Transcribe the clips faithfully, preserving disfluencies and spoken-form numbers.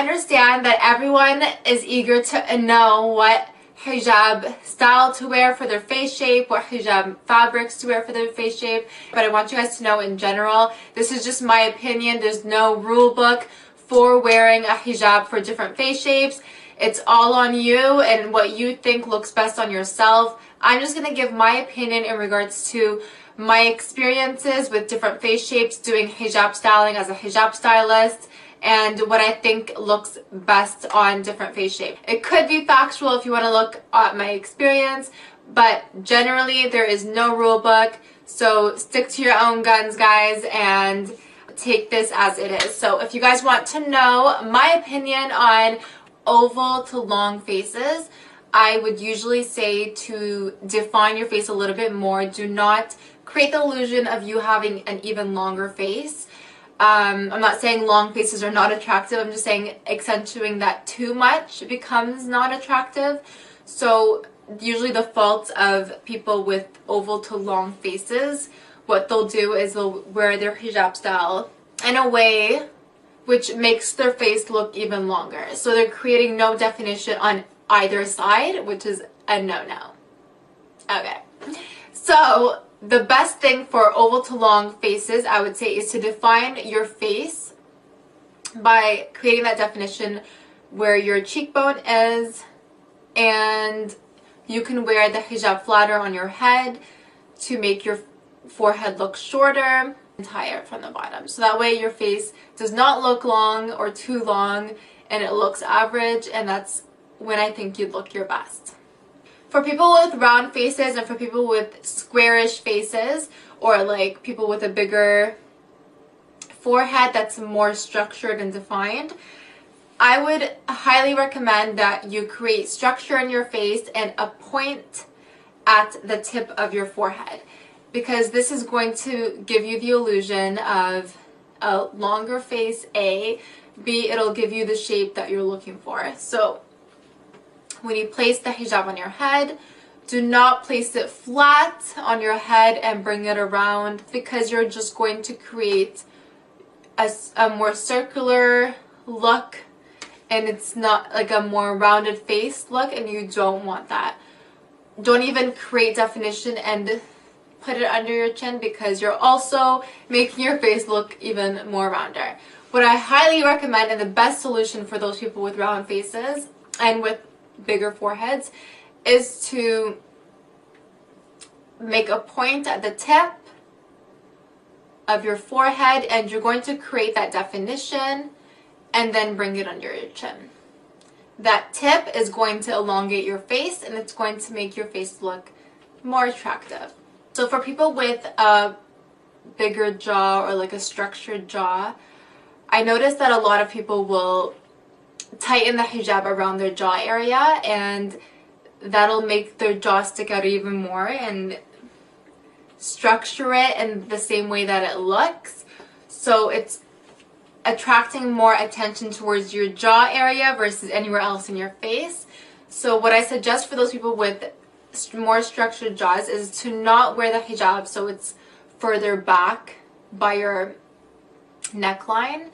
understand that everyone is eager to know what hijab style to wear for their face shape, what hijab fabrics to wear for their face shape, but I want you guys to know in general, this is just my opinion. There's no rule book for wearing a hijab for different face shapes. It's all on you and what you think looks best on yourself. I'm just going to give my opinion in regards to my experiences with different face shapes, doing hijab styling as a hijab stylist, and what I think looks best on different face shape. It could be factual if you want to look at my experience, but generally there is no rule book, so stick to your own guns, guys, and take this as it is. So if you guys want to know my opinion on oval to long faces, I would usually say to define your face a little bit more. Do not create the illusion of you having an even longer face. Um, I'm not saying long faces are not attractive. I'm just saying accentuating that too much becomes not attractive. So usually the fault of people with oval to long faces, what they'll do is they'll wear their hijab style in a way which makes their face look even longer. So they're creating no definition on either side, which is a no-no. Okay. So the best thing for oval to long faces, I would say, is to define your face by creating that definition where your cheekbone is, and you can wear the hijab flatter on your head to make your forehead look shorter and higher from the bottom. So that way your face does not look long or too long and it looks average, and that's when I think you'd look your best. For people with round faces and for people with squarish faces, or like people with a bigger forehead that's more structured and defined, I would highly recommend that you create structure in your face and a point at the tip of your forehead, because this is going to give you the illusion of a longer face, A. B, it'll give you the shape that you're looking for. So when you place the hijab on your head, do not place it flat on your head and bring it around, because you're just going to create a, a more circular look, and it's not like a more rounded face look, and you don't want that. Don't even create definition and put it under your chin, because you're also making your face look even more rounder. What I highly recommend, and the best solution for those people with round faces and with bigger foreheads, is to make a point at the tip of your forehead, and you're going to create that definition and then bring it under your chin. That tip is going to elongate your face and it's going to make your face look more attractive. So for people with a bigger jaw or like a structured jaw, I noticed that a lot of people will tighten the hijab around their jaw area, and that'll make their jaw stick out even more and structure it in the same way that it looks. So it's attracting more attention towards your jaw area versus anywhere else in your face. So what I suggest for those people with more structured jaws is to not wear the hijab so it's further back by your neckline,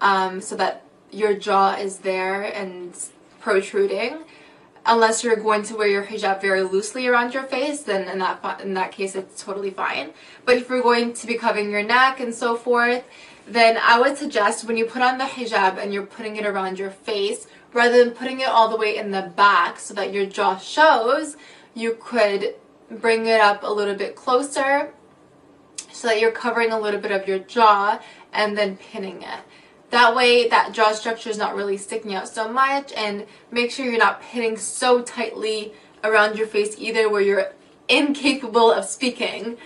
um, so that your jaw is there and protruding. Unless you're going to wear your hijab very loosely around your face, then in that in that case it's totally fine. But if you're going to be covering your neck and so forth, then I would suggest when you put on the hijab and you're putting it around your face, rather than putting it all the way in the back so that your jaw shows, you could bring it up a little bit closer so that you're covering a little bit of your jaw and then pinning it. That way that jaw structure is not really sticking out so much, and make sure you're not pinning so tightly around your face either where you're incapable of speaking.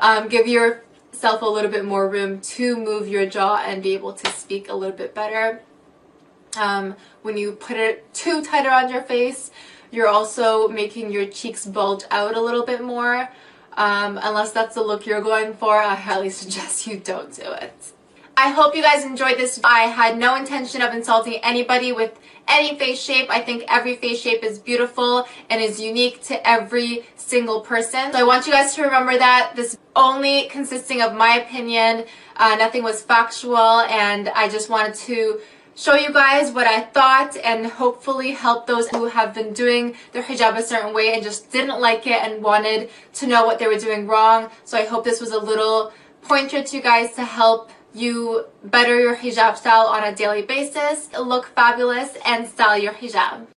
um, give yourself a little bit more room to move your jaw and be able to speak a little bit better. Um, when you put it too tight around your face, you're also making your cheeks bulge out a little bit more. Um, unless that's the look you're going for, I highly suggest you don't do it. I hope you guys enjoyed this. I had no intention of insulting anybody with any face shape. I think every face shape is beautiful and is unique to every single person. So I want you guys to remember that this only consisting of my opinion, uh, nothing was factual, and I just wanted to show you guys what I thought and hopefully help those who have been doing their hijab a certain way and just didn't like it and wanted to know what they were doing wrong. So I hope this was a little pointer to you guys to help you better your hijab style on a daily basis, look fabulous, and style your hijab.